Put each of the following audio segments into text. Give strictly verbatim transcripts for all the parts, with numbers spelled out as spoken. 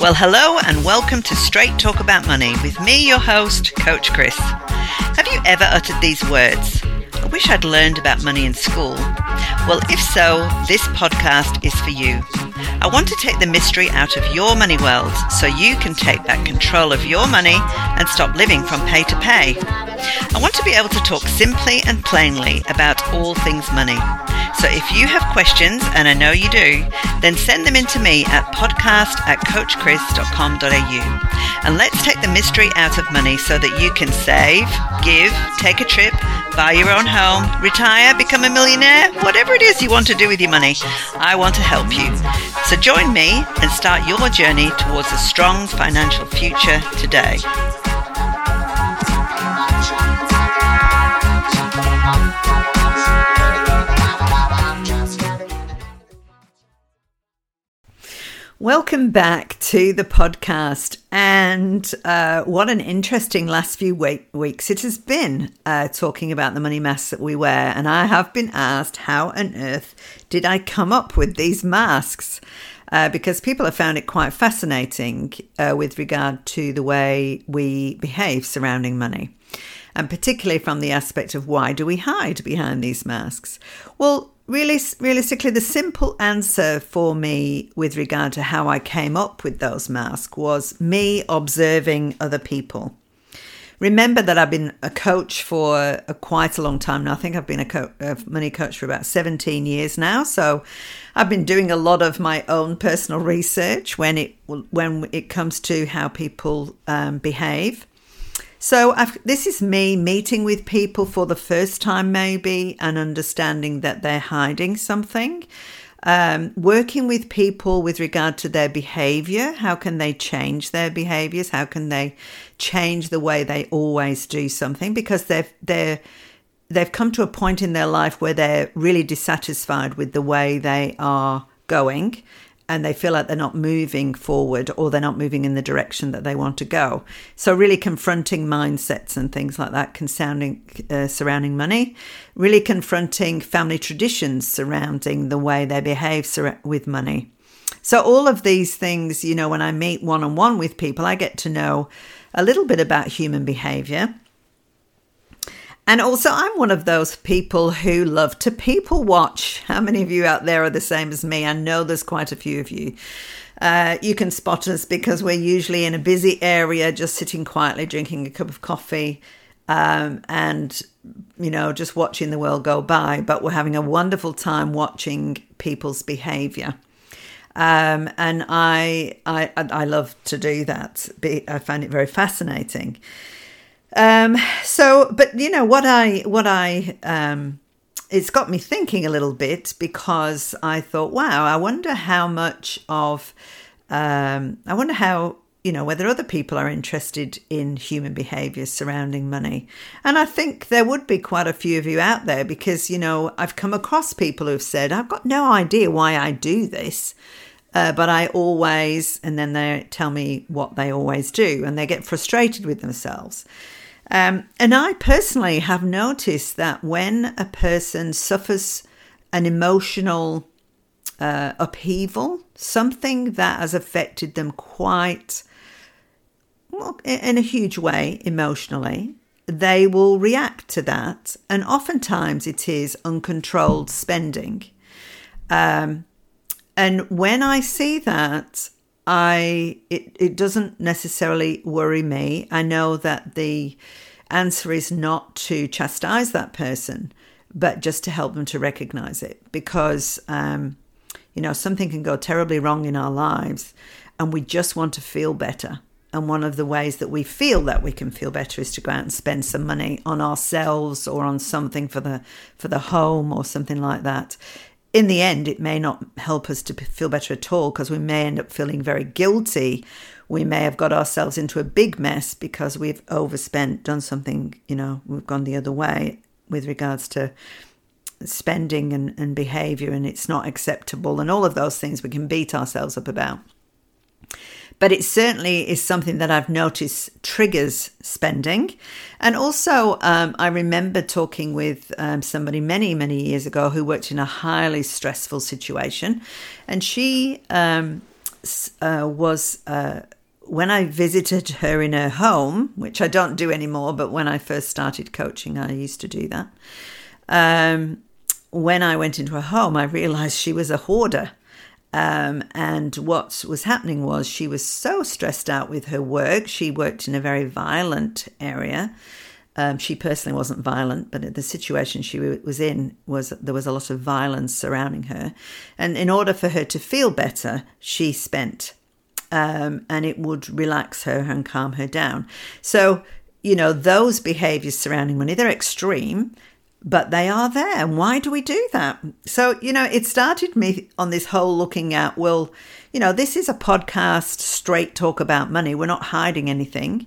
Well, hello and welcome to Straight Talk About Money with me, your host, Coach Chris. Have you ever uttered these words? I wish I'd learned about money in school. Well, if so, this podcast is for you. I want to take the mystery out of your money world so you can take back control of your money and stop living from pay to pay. I want to be able to talk simply and plainly about all things money. So if you have questions, and I know you do, then send them in to me at podcast at coach chris dot com dot a u. And let's take the mystery out of money so that you can save, give, take a trip, buy your own home, retire, become a millionaire, whatever it is you want to do with your money, I want to help you. So join me and start your journey towards a strong financial future today. Welcome back to the podcast, and uh, what an interesting last few week, weeks it has been uh, talking about the money masks that we wear. And I have been asked, how on earth did I come up with these masks? Uh, because people have found it quite fascinating uh, with regard to the way we behave surrounding money. And particularly from the aspect of, why do we hide behind these masks? Well, really, realistically, the simple answer for me with regard to how I came up with those masks was me observing other people. Remember that I've been a coach for a, quite a long time now. I think I've been a, co- a money coach for about seventeen years now. So I've been doing a lot of my own personal research when it when it comes to how people um, behave. So I've, this is me meeting with people for the first time maybe and understanding that they're hiding something. Um, working with people with regard to their behaviour. How can they change their behaviours? How can they change the way they always do something? Because they've, they're, they've come to a point in their life where they're really dissatisfied with the way they are going, and they feel like they're not moving forward, or they're not moving in the direction that they want to go. So really confronting mindsets and things like that concerning, uh, surrounding money, really confronting family traditions surrounding the way they behave sur- with money. So all of these things, you know, when I meet one-on-one with people, I get to know a little bit about human behavior. And also, I'm one of those people who love to people watch. How many of you out there are the same as me? I know there's quite a few of you. Uh, you can spot us because we're usually in a busy area, just sitting quietly, drinking a cup of coffee, um, and, you know, just watching the world go by. But we're having a wonderful time watching people's behaviour. Um, and I, I, I love to do that. I find it very fascinating. Um, so, but you know, what I, what I, um, it's got me thinking a little bit, because I thought, wow, I wonder how much of, um, I wonder how, you know, whether other people are interested in human behavior surrounding money. And I think there would be quite a few of you out there, because, you know, I've come across people who've said, I've got no idea why I do this. Uh, but I always, and then they tell me what they always do, and they get frustrated with themselves. Um, and I personally have noticed that when a person suffers an emotional uh, upheaval, something that has affected them quite, well, in a huge way emotionally, they will react to that. And oftentimes it is uncontrolled spending. Um And when I see that, I it, it doesn't necessarily worry me. I know that the answer is not to chastise that person, but just to help them to recognize it. Because, um, you know, something can go terribly wrong in our lives, and we just want to feel better. And one of the ways that we feel that we can feel better is to go out and spend some money on ourselves or on something for the for the home or something like that. In the end, it may not help us to feel better at all, because we may end up feeling very guilty. We may have got ourselves into a big mess because we've overspent, done something, you know, we've gone the other way with regards to spending and, and behaviour, and it's not acceptable, and all of those things we can beat ourselves up about. But it certainly is something that I've noticed triggers spending. And also, um, I remember talking with um, somebody many, many years ago who worked in a highly stressful situation. And she um, uh, was uh, when I visited her in her home, which I don't do anymore, but when I first started coaching, I used to do that. Um, when I went into her home, I realized she was a hoarder. Um, and what was happening was she was so stressed out with her work. She worked in a very violent area. Um, she personally wasn't violent, but the situation she was in was there was a lot of violence surrounding her. And in order for her to feel better, she spent, um, and it would relax her and calm her down. So, you know, those behaviors surrounding money, they're extreme, but they are there. And why do we do that? So, you know, it started me on this whole looking at, well, you know, this is a podcast, straight talk about money. We're not hiding anything.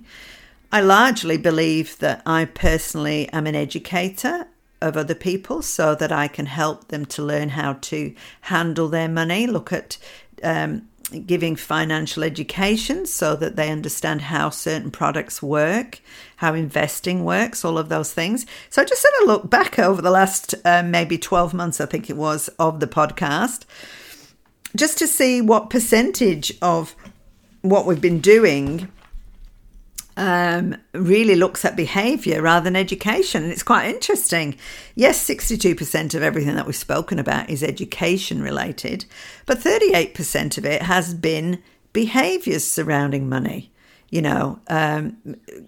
I largely believe that I personally am an educator of other people so that I can help them to learn how to handle their money, look at um, giving financial education so that they understand how certain products work, how investing works, all of those things. So I just had a look back over the last uh, maybe twelve months, I think it was, of the podcast, just to see what percentage of what we've been doing um, really looks at behavior rather than education. And it's quite interesting. Yes, sixty-two percent of everything that we've spoken about is education related, but thirty-eight percent of it has been behaviors surrounding money. You know, um,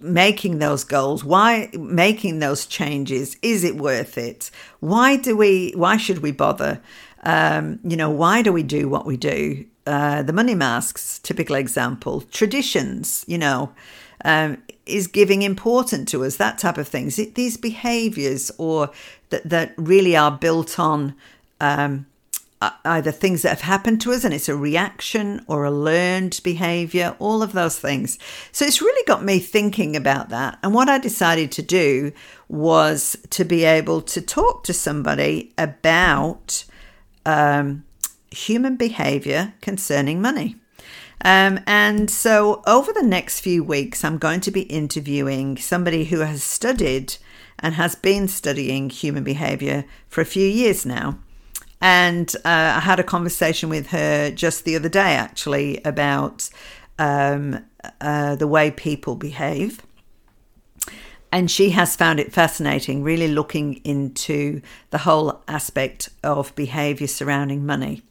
making those goals, why making those changes? Is it worth it? Why do we, why should we bother? Um, you know, why do we do what we do? Uh, the money masks, typical example, traditions, you know, Um, is giving important to us, that type of things. It, these behaviours or that, that really are built on um, either things that have happened to us and it's a reaction or a learned behaviour, all of those things. So it's really got me thinking about that. And what I decided to do was to be able to talk to somebody about um, human behaviour concerning money. Um, and so over the next few weeks, I'm going to be interviewing somebody who has studied and has been studying human behavior for a few years now. And uh, I had a conversation with her just the other day, actually, about um, uh, the way people behave. And she has found it fascinating, really looking into the whole aspect of behavior surrounding money.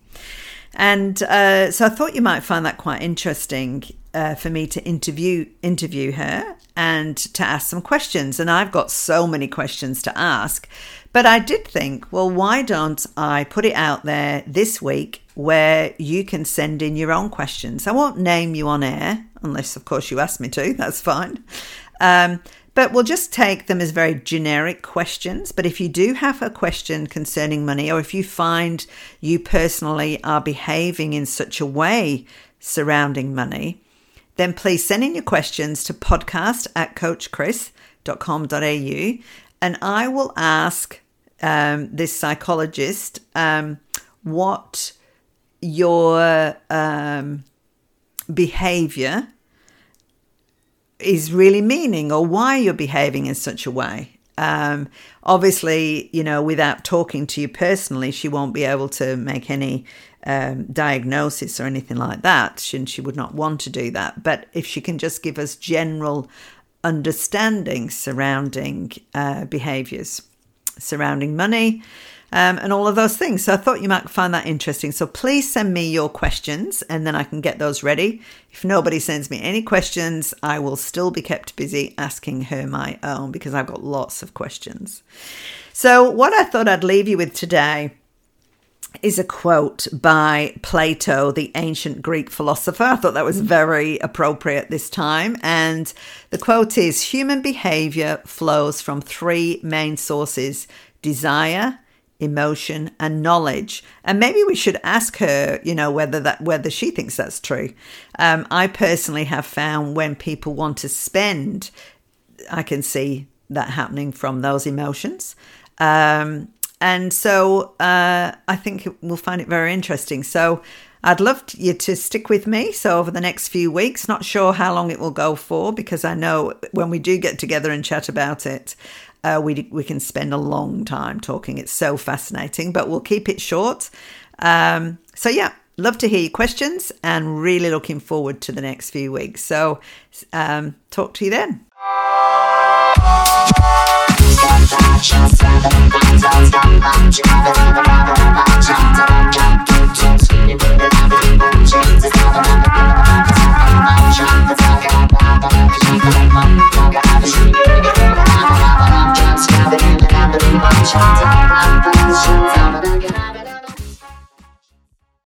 And uh, so I thought you might find that quite interesting uh, for me to interview interview her and to ask some questions. And I've got so many questions to ask. But I did think, well, why don't I put it out there this week where you can send in your own questions? I won't name you on air, unless, of course, you ask me to. That's fine. Um, but we'll just take them as very generic questions. But if you do have a question concerning money, or if you find you personally are behaving in such a way surrounding money, then please send in your questions to podcast at coach chris dot com dot a u. And I will ask um, this psychologist um, what your um, behavior is really meaning, or why you're behaving in such a way. Um, obviously, you know, without talking to you personally, she won't be able to make any um, diagnosis or anything like that. She, she would not want to do that. But if she can just give us general understanding surrounding uh, behaviours, surrounding money, Um, and all of those things. So I thought you might find that interesting. So please send me your questions and then I can get those ready. If nobody sends me any questions, I will still be kept busy asking her my own because I've got lots of questions. So what I thought I'd leave you with today is a quote by Plato, the ancient Greek philosopher. I thought that was very appropriate this time. And the quote is, "Human behavior flows from three main sources, desire, emotion and knowledge." And maybe we should ask her, you know, whether that whether she thinks that's true. Um, I personally have found when people want to spend, I can see that happening from those emotions. Um, and so uh, I think we'll find it very interesting. So I'd love to, you to stick with me. So over the next few weeks, not sure how long it will go for, because I know when we do get together and chat about it, Uh, we we can spend a long time talking. It's so fascinating, but we'll keep it short. Um, so yeah, love to hear your questions and really looking forward to the next few weeks. So um, talk to you then. I'm